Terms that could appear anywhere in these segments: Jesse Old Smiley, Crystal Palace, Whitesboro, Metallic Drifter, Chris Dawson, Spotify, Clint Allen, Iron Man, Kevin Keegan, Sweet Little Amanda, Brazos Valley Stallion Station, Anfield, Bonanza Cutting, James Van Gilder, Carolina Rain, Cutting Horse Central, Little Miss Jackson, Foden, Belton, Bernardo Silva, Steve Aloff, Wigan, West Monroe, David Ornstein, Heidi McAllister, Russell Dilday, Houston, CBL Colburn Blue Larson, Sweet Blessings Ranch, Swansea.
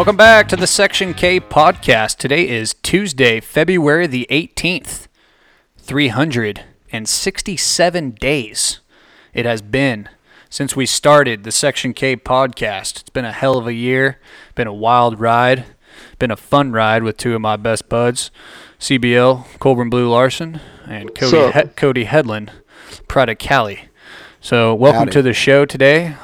Welcome back to the Section K podcast. Today is Tuesday, February the 18th. 367 days it has been since we started the Section K podcast. It's been a hell of a year, been a wild ride, been a fun ride with two of my best buds, CBL Colburn Blue Larson and Cody Hedlund, Pride of Cali. So welcome to the show today.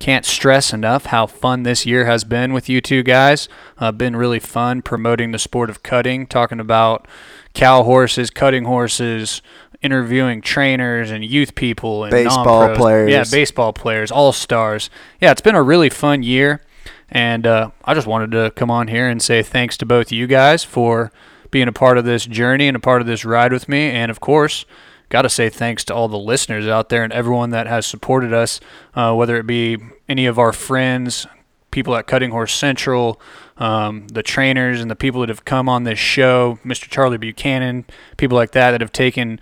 Can't stress enough how fun this year has been with you two guys. Been really fun promoting the sport of cutting, talking about cow horses, cutting horses, interviewing trainers and youth people and baseball players. Yeah, baseball players, all stars. Yeah, it's been a really fun year. And I just wanted to come on here and say thanks to both you guys for being a part of this journey and a part of this ride with me. And, of course, got to say thanks to all the listeners out there and everyone that has supported us, whether it be any of our friends, people at Cutting Horse Central, the trainers and the people that have come on this show, Mr. Charlie Buchanan, people like that have taken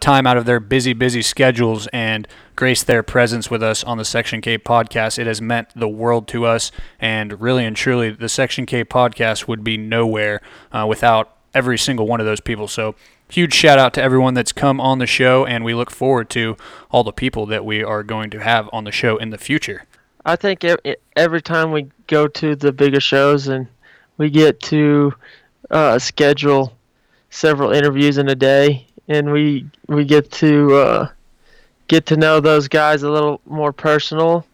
time out of their busy schedules and graced their presence with us on the Section K podcast. It has meant the world to us, and really and truly, the Section K podcast would be nowhere without every single one of those people. So huge shout out to everyone that's come on the show, and we look forward to all the people that we are going to have on the show in the future. I think every time we go to the bigger shows and we get to schedule several interviews in a day, and we get to know those guys a little more personal,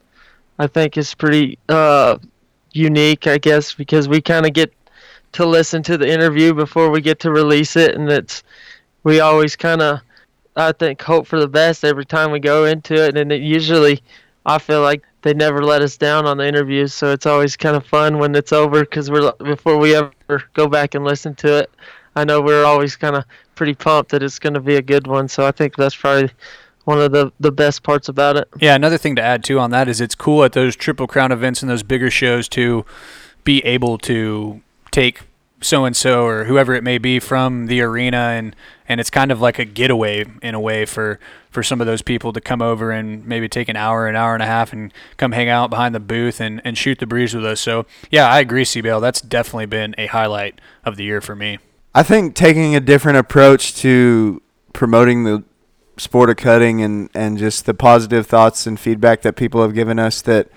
I think it's pretty unique, I guess, because we kind of get to listen to the interview before we get to release it, and we always kind of, I think, hope for the best every time we go into it, and it usually, I feel like, they never let us down on the interviews, so it's always kind of fun when it's over, because before we ever go back and listen to it, I know we're always kind of pretty pumped that it's going to be a good one, so I think that's probably one of the best parts about it. Yeah, another thing to add, too, on that is it's cool at those Triple Crown events and those bigger shows to be able to take so-and-so or whoever it may be from the arena, and it's kind of like a getaway in a way for some of those people to come over and maybe take an hour and a half and come hang out behind the booth and shoot the breeze with us. So yeah, I agree, CBL. That's definitely been a highlight of the year for me. I think taking a different approach to promoting the sport of cutting and just the positive thoughts and feedback that people have given us that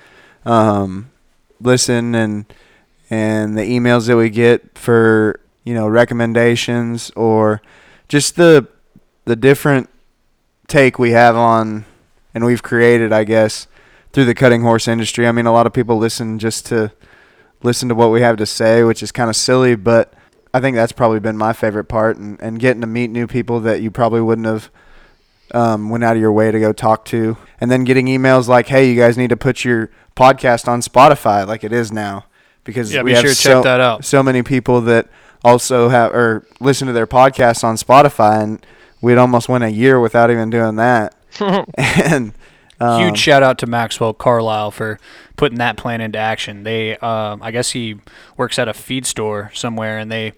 listen and the emails that we get for, you know, recommendations or just the different take we have on and we've created, I guess, through the cutting horse industry. I mean, a lot of people listen just to listen to what we have to say, which is kind of silly, but I think that's probably been my favorite part, and getting to meet new people that you probably wouldn't have went out of your way to go talk to. And then getting emails like, hey, you guys need to put your podcast on Spotify like it is now. Because yeah, we have so many people that also have or listen to their podcasts on Spotify, and we'd almost went a year without even doing that. And huge shout out to Maxwell Carlisle for putting that plan into action. They, I guess, he works at a feed store somewhere, and they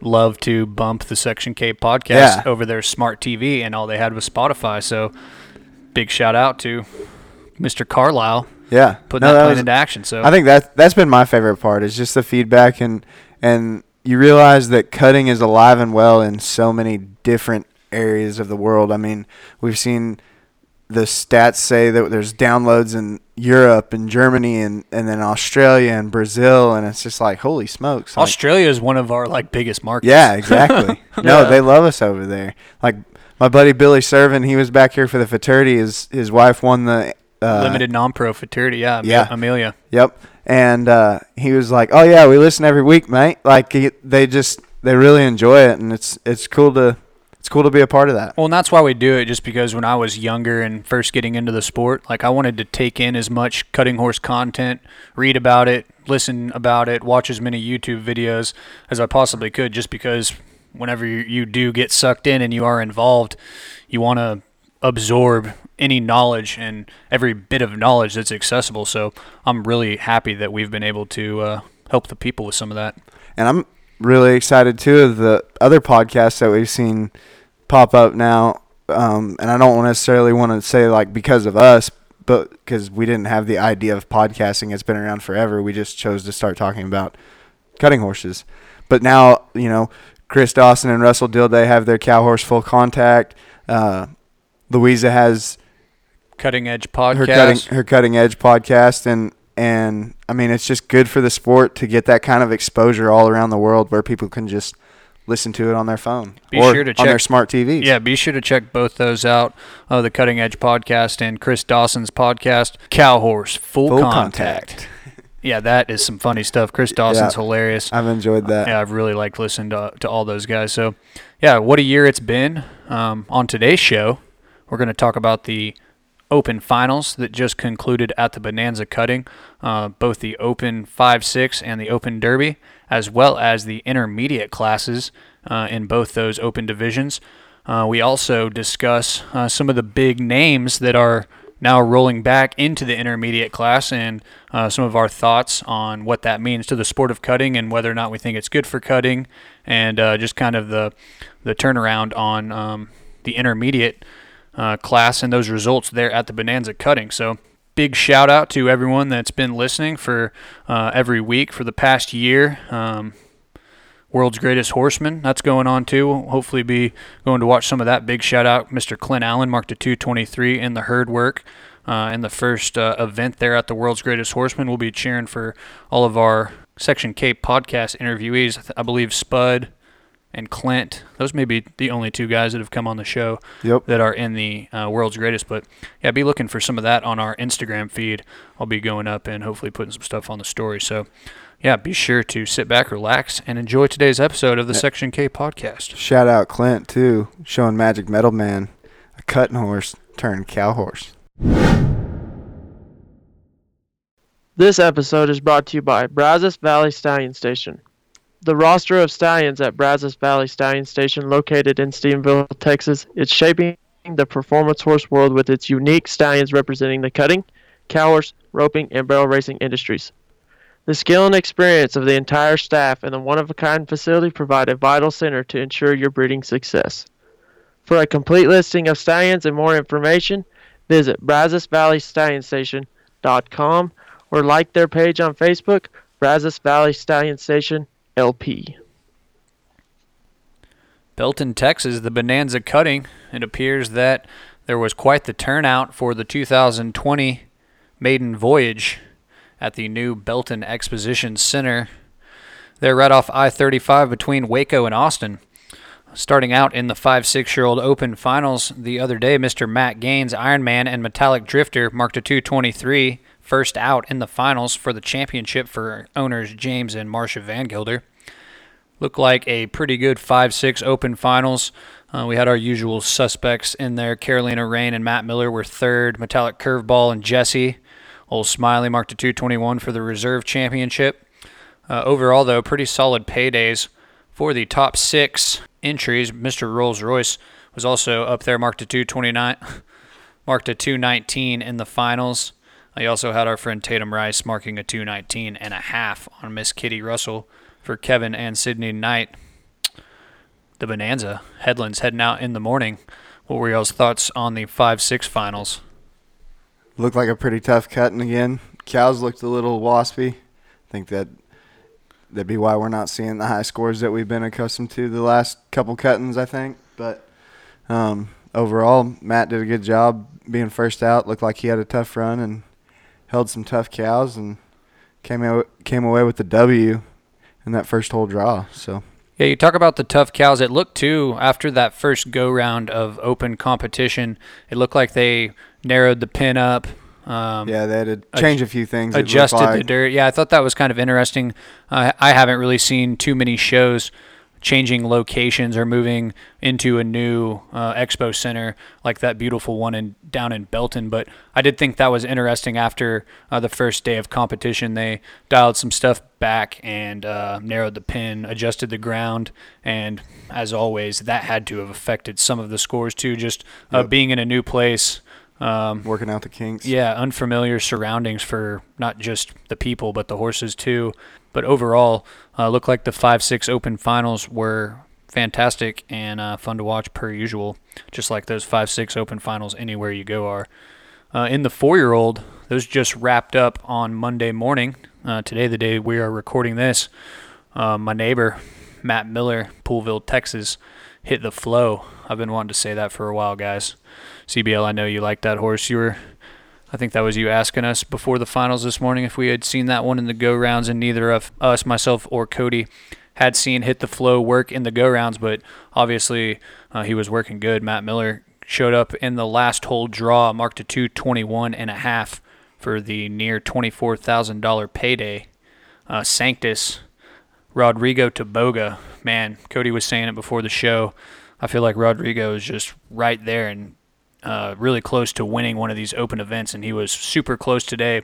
love to bump the Section K podcast over their smart TV, and all they had was Spotify. So big shout out to Mr. Carlisle. Yeah, putting that plan into action. So I think that's been my favorite part is just the feedback, and you realize that cutting is alive and well in so many different areas of the world. I mean, we've seen the stats say that there's downloads in Europe and Germany and then Australia and Brazil, and it's just like, holy smokes. Like, Australia is one of our like biggest markets. Yeah, exactly. No, they love us over there. Like my buddy Billy Servan, he was back here for the fraternity. His wife won the limited non-pro fraternity, Amelia. Yep. And he was like, oh yeah, we listen every week, mate. Like they really enjoy it, and it's cool to be a part of that. Well, and that's why we do it, just because when I was younger and first getting into the sport, like I wanted to take in as much cutting horse content, read about it, listen about it, watch as many YouTube videos as I possibly could, just because whenever you do get sucked in and you are involved, you want to absorb any knowledge and every bit of knowledge that's accessible. So I'm really happy that we've been able to help the people with some of that. And I'm really excited too of the other podcasts that we've seen pop up now. And I don't necessarily want to say like because of us, but because we didn't have the idea of podcasting, it's been around forever. We just chose to start talking about cutting horses. But now, you know, Chris Dawson and Russell Dilday have their cow horse full contact. Louisa has Cutting Edge podcast, her cutting edge podcast, and I mean, it's just good for the sport to get that kind of exposure all around the world where people can just listen to it on their phone or on their smart TVs. Yeah, be sure to check both those out, the Cutting Edge podcast and Chris Dawson's podcast, Cow Horse Full Contact. Yeah, that is some funny stuff. Chris Dawson's hilarious. I've enjoyed that. Yeah, I've really liked listening to all those guys. So, yeah, what a year it's been. On today's show, we're going to talk about the Open finals that just concluded at the Bonanza Cutting, both the Open 5-6 and the Open Derby, as well as the intermediate classes in both those open divisions. We also discuss some of the big names that are now rolling back into the intermediate class and some of our thoughts on what that means to the sport of cutting and whether or not we think it's good for cutting, and just kind of the turnaround on the intermediate class and those results there at the Bonanza Cutting. So big shout out to everyone that's been listening for every week for the past year. World's Greatest Horseman, that's going on too. We'll hopefully be going to watch some of that. Big shout out, Mr. Clint Allen, marked a 223 in the herd work in the first event there at the World's Greatest Horseman. We'll be cheering for all of our Section K podcast interviewees. I believe Spud and Clint, those may be the only two guys that have come on the show that are in the World's Greatest. But, yeah, be looking for some of that on our Instagram feed. I'll be going up and hopefully putting some stuff on the story. So, yeah, be sure to sit back, relax, and enjoy today's episode of the Section K podcast. Shout out Clint, too, showing Magic Metal Man a cutting horse turned cow horse. This episode is brought to you by Brazos Valley Stallion Station. The roster of stallions at Brazos Valley Stallion Station, located in Stephenville, Texas, is shaping the performance horse world with its unique stallions representing the cutting, cow horse, roping, and barrel racing industries. The skill and experience of the entire staff and the one-of-a-kind facility provide a vital center to ensure your breeding success. For a complete listing of stallions and more information, visit BrazosValleyStallionStation.com or like their page on Facebook, Brazos Valley Stallion Station LP. Belton, Texas, the Bonanza Cutting. It appears that there was quite the turnout for the 2020 maiden voyage at the new Belton Exposition Center. They're right off I-35 between Waco and Austin. Starting out in the 5-6-year-old Open Finals the other day, Mr. Matt Gaines, Iron Man, and Metallic Drifter marked a 223. First out in the finals for the championship for owners James and Marsha Van Gilder. Looked like a pretty good 5-6 Open Finals. We had our usual suspects in there. Carolina Rain and Matt Miller were third. Metallic Curveball and Jesse Old Smiley marked a 221 for the reserve championship. Overall, though, pretty solid paydays for the top six entries. Mr. Rolls Royce was also up there, marked a 229, marked a 219 in the finals. I also had our friend Tatum Rice marking a 219.5 on Miss Kitty Russell for Kevin and Sydney Knight. The Bonanza Hedlund's heading out in the morning. What were y'all's thoughts on the 5-6 finals? Looked like a pretty tough cutting again. Cows looked a little waspy. I think that'd be why we're not seeing the high scores that we've been accustomed to the last couple cuttings, I think. But overall, Matt did a good job being first out. Looked like he had a tough run and held some tough cows and came away with the W in that first hole draw. So yeah, you talk about the tough cows. It looked, too, after that first go-round of open competition, it looked like they narrowed the pin up. Yeah, they had to change a few things. Adjusted the dirt. Yeah, I thought that was kind of interesting. I haven't really seen too many shows changing locations or moving into a new expo center like that beautiful one down in Belton. But I did think that was interesting after the first day of competition. They dialed some stuff back and narrowed the pin, adjusted the ground. And as always, that had to have affected some of the scores too, just being in a new place. Working out the kinks. Yeah, unfamiliar surroundings for not just the people but the horses too. But overall, looked like the 5-6 Open Finals were fantastic and fun to watch per usual, just like those 5-6 Open Finals anywhere you go are. In the four-year-old, those just wrapped up on Monday morning. Today, the day we are recording this, my neighbor, Matt Miller, Poolville, Texas, hit the flow. I've been wanting to say that for a while, guys. CBL, I know you like that horse. I think that was you asking us before the finals this morning if we had seen that one in the go-rounds, and neither of us, myself or Cody, had seen Hit the Flow work in the go-rounds, but obviously he was working good. Matt Miller showed up in the last hole draw, marked a 221.5 for the near $24,000 payday. Sanctus, Rodrigo Taboga. Man, Cody was saying it before the show. I feel like Rodrigo is just right there and really close to winning one of these open events, and he was super close today.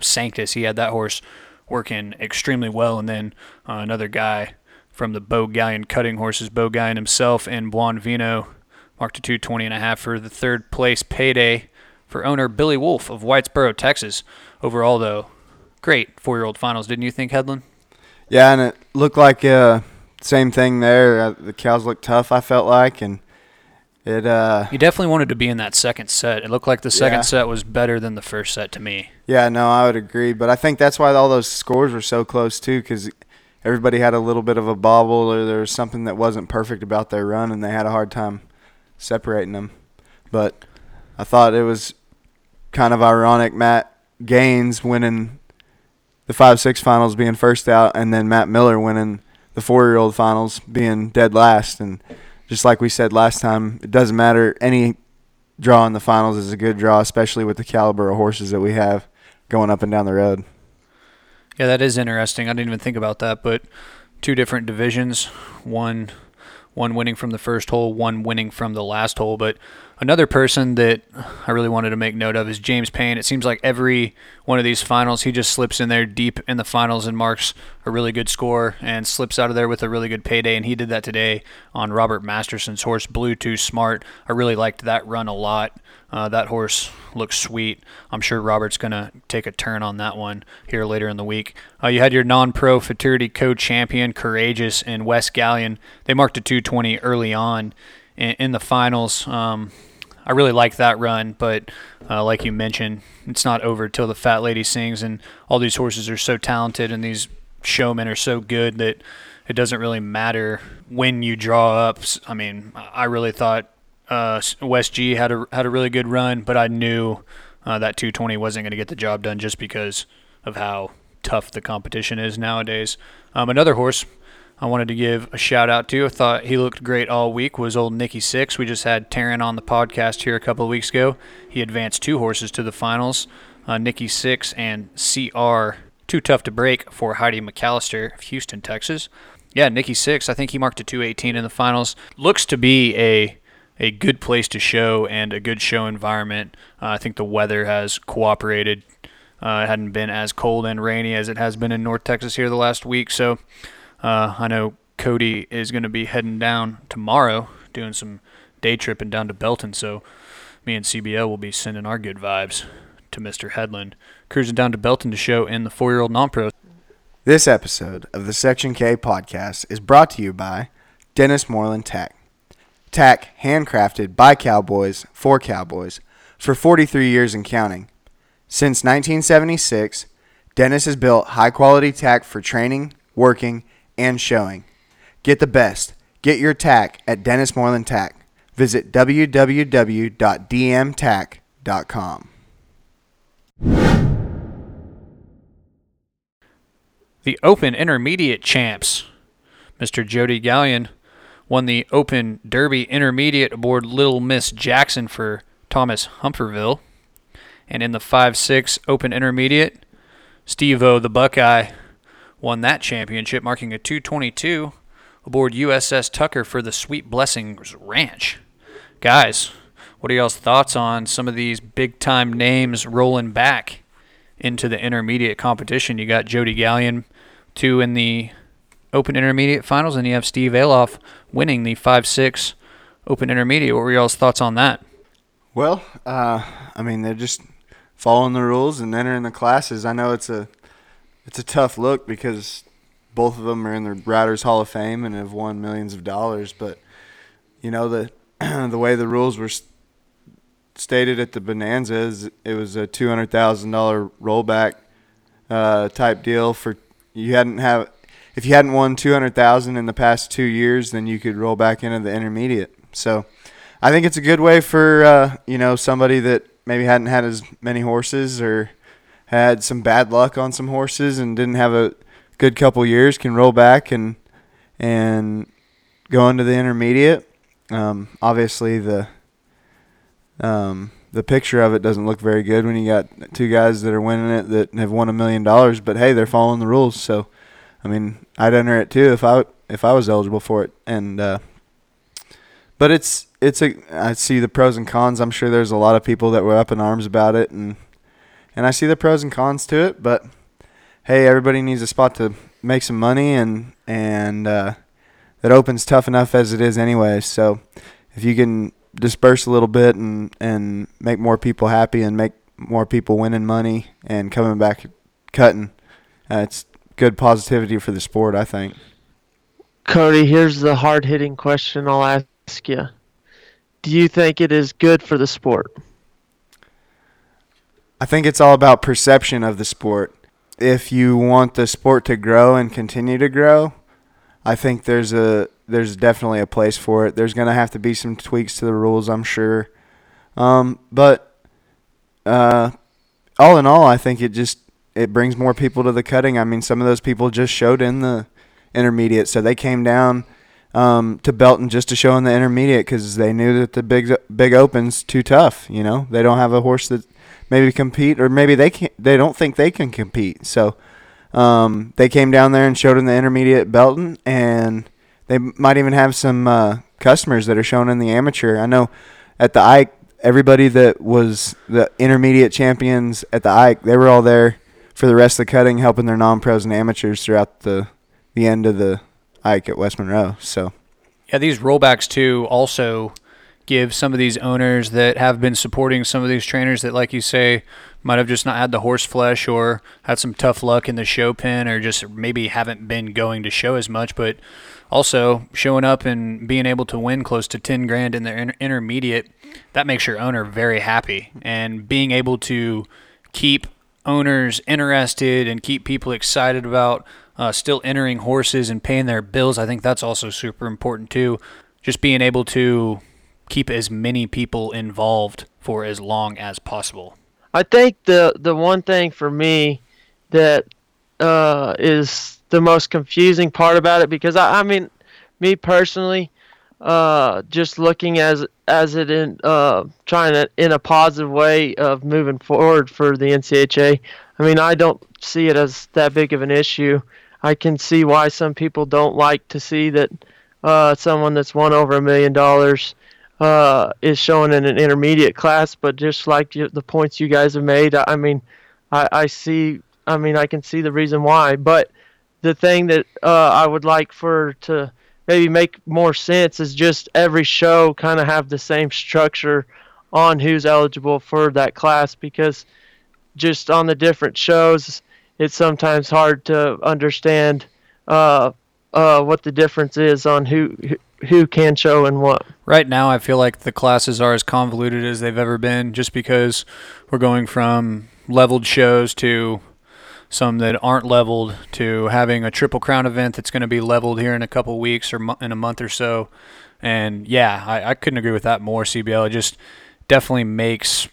Sanctus, he had that horse working extremely well, and then another guy from the Bo Gallion Cutting Horses, Bo Gallion himself, and Buonvino, marked a 220.5 for the third place payday for owner Billy Wolf of Whitesboro, Texas. Overall, though, great four-year-old finals, didn't you think, Hedlund? Yeah, and it looked like same thing there. The cows looked tough, I felt like, and it. You definitely wanted to be in that second set. It looked like the second set was better than the first set to me. Yeah, no, I would agree, but I think that's why all those scores were so close too, because everybody had a little bit of a bobble, or there was something that wasn't perfect about their run, and they had a hard time separating them. But I thought it was kind of ironic, Matt Gaines winning the 5-6 finals being first out, and then Matt Miller winning the four-year-old finals being dead last. And just like we said last time, it doesn't matter. Any draw in the finals is a good draw, especially with the caliber of horses that we have going up and down the road. Yeah, that is interesting. I didn't even think about that, but two different divisions, one winning from the first hole, one winning from the last hole. But another person that I really wanted to make note of is James Payne. It seems like every one of these finals, he just slips in there deep in the finals and marks a really good score and slips out of there with a really good payday. And he did that today on Robert Masterson's horse, Bluetooth Smart. I really liked that run a lot. That horse looks sweet. I'm sure Robert's going to take a turn on that one here later in the week. You had your non-pro Futurity co-champion, Courageous, and West Gallion. They marked a 220 early on in the finals. I really like that run, but like you mentioned, it's not over till the fat lady sings, and all these horses are so talented and these showmen are so good that it doesn't really matter when you draw up. I mean, I really thought West G had a really good run, but I knew that 220 wasn't going to get the job done just because of how tough the competition is nowadays. Another horse I wanted to give a shout out to, I thought he looked great all week, was old Nicky Six. We just had Taryn on the podcast here a couple of weeks ago. He advanced two horses to the finals, Nicky Six and CR, Too Tough to Break for Heidi McAllister of Houston, Texas. Yeah, Nicky Six, I think he marked a 218 in the finals. Looks to be a good place to show and a good show environment. I think the weather has cooperated. It hadn't been as cold and rainy as it has been in North Texas here the last week, so I know Cody is going to be heading down tomorrow, doing some day tripping down to Belton, so me and CBL will be sending our good vibes to Mr. Hedlund, cruising down to Belton to show in the four-year-old non-pro. This episode of the Section K podcast is brought to you by Dennis Moreland Tack. Tack handcrafted by cowboys for cowboys for 43 years and counting. Since 1976, Dennis has built high-quality tack for training, working, and showing. Get the best. Get your tack at Dennis Moreland Tack. Visit www.dmtack.com. The Open Intermediate Champs. Mr. Jody Gallion won the Open Derby Intermediate aboard Little Miss Jackson for Thomas Humperville. And in the 5-6 Open Intermediate, Steve-O the Buckeye won that championship, marking a 222 aboard USS Tucker for the Sweet Blessings Ranch. Guys, what are y'all's thoughts on some of these big-time names rolling back into the intermediate competition? You got Jody Gallion, two in the Open Intermediate Finals, and you have Steve Aloff winning the 5-6 Open Intermediate. What were y'all's thoughts on that? Well, I mean, they're just following the rules and entering the classes. I know it's a tough look because both of them are in the Riders Hall of Fame and have won millions of dollars. But, you know, the way the rules were stated at the Bonanza, it was a $200,000 rollback type deal for if you hadn't won $200,000 in the past 2 years, then you could roll back into the intermediate. So I think it's a good way for somebody that maybe hadn't had as many horses or had some bad luck on some horses and didn't have a good couple years can roll back and go into the intermediate. Obviously the picture of it doesn't look very good when you got two guys that are winning it that have won $1 million, but hey, they're following the rules. So, I mean, I'd enter it too if I was eligible for it. And but I see the pros and cons. I'm sure there's a lot of people that were up in arms about it, and I see the pros and cons to it. But hey, everybody needs a spot to make some money, and that opens tough enough as it is anyway. So if you can disperse a little bit and make more people happy and make more people winning money and coming back cutting, it's good positivity for the sport, I think. Cody, here's the hard-hitting question I'll ask you. Do you think it is good for the sport? I think it's all about perception of the sport. If you want the sport to grow and continue to grow, I think there's definitely a place for it. There's going to have to be some tweaks to the rules, I'm sure. But all in all, I think it brings more people to the cutting. I mean, some of those people just showed in the intermediate, so they came down to Belton just to show in the intermediate because they knew that the big open's too tough. You know, they don't have a horse that maybe compete, or maybe they don't think they can compete. So they came down there and showed in the intermediate at Belton, and they might even have some customers that are shown in the amateur. I know at the Ike, everybody that was the intermediate champions at the Ike, they were all there for the rest of the cutting, helping their non-pros and amateurs throughout the end of the Ike at West Monroe. So, yeah, these rollbacks too also give some of these owners that have been supporting some of these trainers that, like you say, might have just not had the horse flesh or had some tough luck in the show pen or just maybe haven't been going to show as much, but also showing up and being able to win close to $10,000 in the intermediate, that makes your owner very happy. And being able to keep owners interested and keep people excited about still entering horses and paying their bills, I think that's also super important too. Just being able to keep as many people involved for as long as possible. I think the one thing for me that is the most confusing part about it, because I mean, me personally, just looking as it in trying to in a positive way of moving forward for the NCHA. I mean, I don't see it as that big of an issue. I can see why some people don't like to see that someone that's won over $1 million is shown in an intermediate class, but just like the points you guys have made, I mean, I can see the reason why. But the thing that I would like for to maybe make more sense is just every show kind of have the same structure on who's eligible for that class, because just on the different shows, it's sometimes hard to understand what the difference is on who can show and what. Right now, I feel like the classes are as convoluted as they've ever been, just because we're going from leveled shows to some that aren't leveled to having a Triple Crown event that's going to be leveled here in a couple weeks or in a month or so. And yeah, I couldn't agree with that more, CBL. It just definitely makes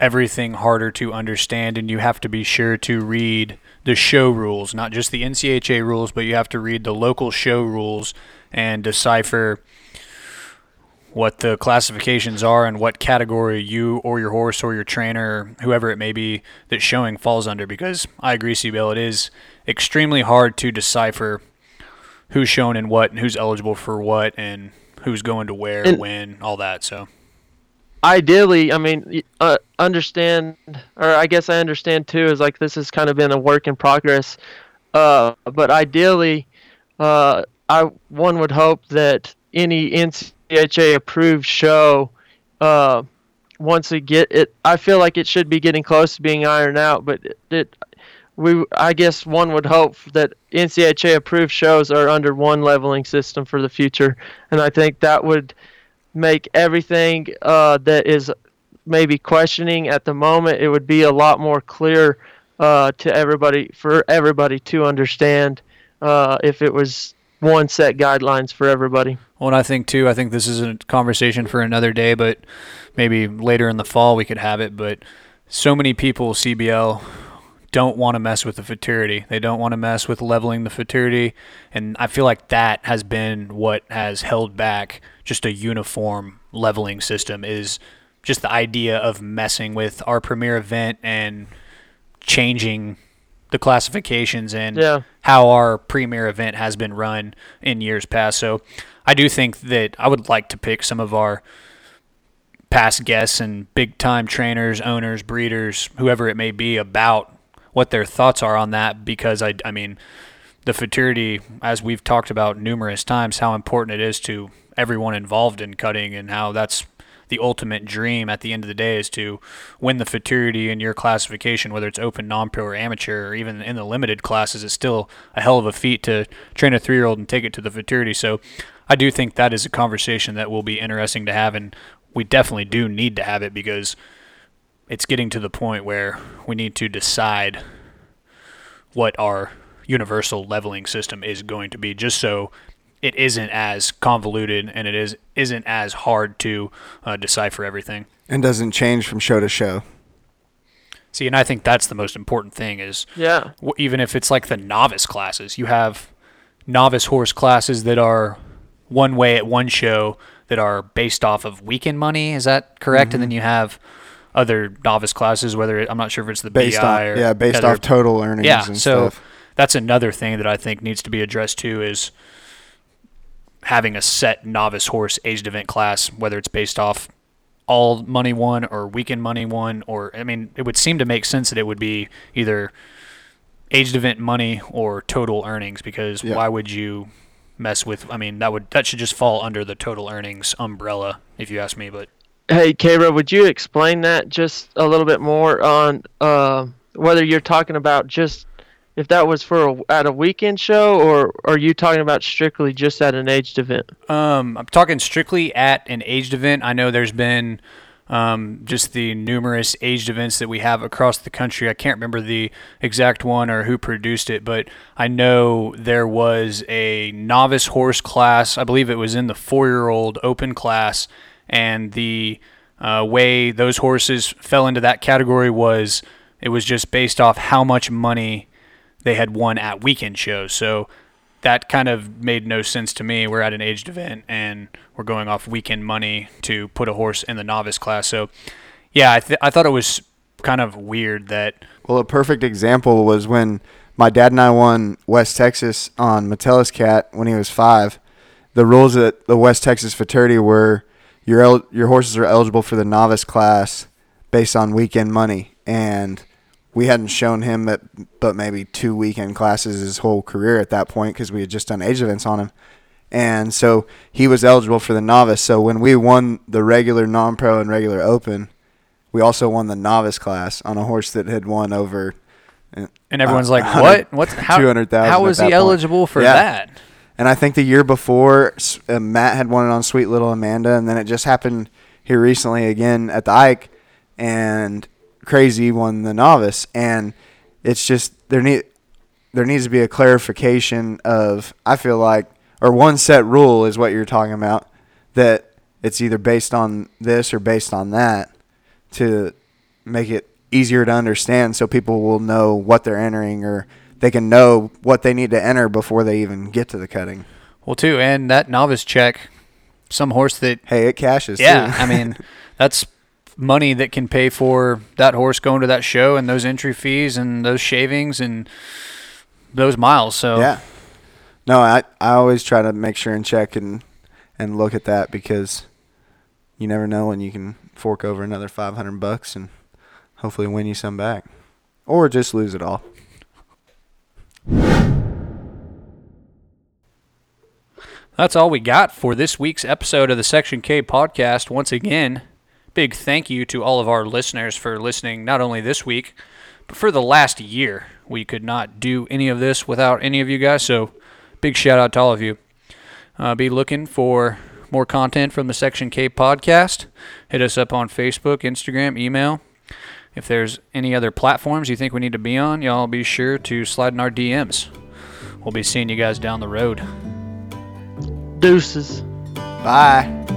everything harder to understand, and you have to be sure to read the show rules, not just the NCHA rules, but you have to read the local show rules and decipher what the classifications are and what category you or your horse or your trainer, whoever it may be, that showing falls under. Because I agree, CBL, it is extremely hard to decipher who's shown in what and who's eligible for what and who's going to where, and when, all that. So ideally, I mean, I guess I understand too, is like this has kind of been a work in progress. But ideally, one would hope that any NCHA approved show, once we get it, I feel like it should be getting close to being ironed out, but I guess one would hope that NCHA approved shows are under one leveling system for the future. And I think that would make everything that is maybe questioning at the moment, it would be a lot more clear to everybody, for everybody to understand if it was one set guidelines for everybody. Well, and I think too, I think this is a conversation for another day, but maybe later in the fall we could have it. But so many people, CBL, don't want to mess with the fraternity. They don't want to mess with leveling the fraternity. And I feel like that has been what has held back just a uniform leveling system, is just the idea of messing with our premier event and changing the classifications and how our premier event has been run in years past. So I do think that I would like to pick some of our past guests and big-time trainers, owners, breeders, whoever it may be, about what their thoughts are on that, because, I mean, the fraternity, as we've talked about numerous times, how important it is to everyone involved in cutting, and how that's the ultimate dream at the end of the day, is to win the fraternity in your classification, whether it's open, non-pro, or amateur, or even in the limited classes. It's still a hell of a feat to train a 3-year-old and take it to the fraternity. So I do think that is a conversation that will be interesting to have, and we definitely do need to have it, because it's getting to the point where we need to decide what our universal leveling system is going to be, just so it isn't as convoluted and it isn't as hard to decipher everything. And doesn't change from show to show. See, and I think that's the most important thing is, even if it's like the novice classes, you have novice horse classes that are one way at one show that are based off of weekend money. Is that correct? Mm-hmm. And then you have other novice classes, whether I'm not sure if it's the based BI or... Yeah, based off total earnings and so stuff. That's another thing that I think needs to be addressed too, is having a set novice horse aged event class, whether it's based off all money one or weekend money one, or, I mean, it would seem to make sense that it would be either aged event money or total earnings, because why would you mess with, I mean, that should just fall under the total earnings umbrella, if you ask me. But hey, Kara, would you explain that just a little bit more on whether you're talking about just if that was for at a weekend show, or are you talking about strictly just at an aged event? I'm talking strictly at an aged event. I know there's been just the numerous aged events that we have across the country. I can't remember the exact one or who produced it, but I know there was a novice horse class. I believe it was in the 4-year-old open class, and the way those horses fell into that category was it was just based off how much money they had won at weekend shows. So that kind of made no sense to me. We're at an aged event and we're going off weekend money to put a horse in the novice class. So yeah, I thought it was kind of weird that... Well, a perfect example was when my dad and I won West Texas on Metellus Cat when he was 5. The rules at the West Texas fraternity were your horses are eligible for the novice class based on weekend money, and we hadn't shown him but maybe 2 weekend classes his whole career at that point, because we had just done age events on him. And so he was eligible for the novice. So when we won the regular non-pro and regular open, we also won the novice class on a horse that had won over. And everyone's like, what? What's, how, 200,000 how was he eligible for that? And I think the year before, Matt had won it on Sweet Little Amanda, and then it just happened here recently again at the Ike, and Crazy won the novice. And it's just there needs to be a clarification of, I feel like, or one set rule is what you're talking about, that it's either based on this or based on that, to make it easier to understand so people will know what they're entering, or they can know what they need to enter before they even get to the cutting. Well, too, and that novice check, some horse that... Hey, it cashes, too. Yeah, I mean, that's money that can pay for that horse going to that show, and those entry fees and those shavings and those miles. So yeah, no, I always try to make sure and check and look at that, because you never know when you can fork over another $500 and hopefully win you some back, or just lose it all. That's all we got for this week's episode of the Section K podcast. Once again, big thank you to all of our listeners for listening, not only this week, but for the last year. We could not do any of this without any of you guys, so big shout out to all of you. Be looking for more content from the Section K podcast, hit us up on Facebook, Instagram, email. If there's any other platforms you think we need to be on, y'all be sure to slide in our DMs. We'll be seeing you guys down the road. Deuces. Bye.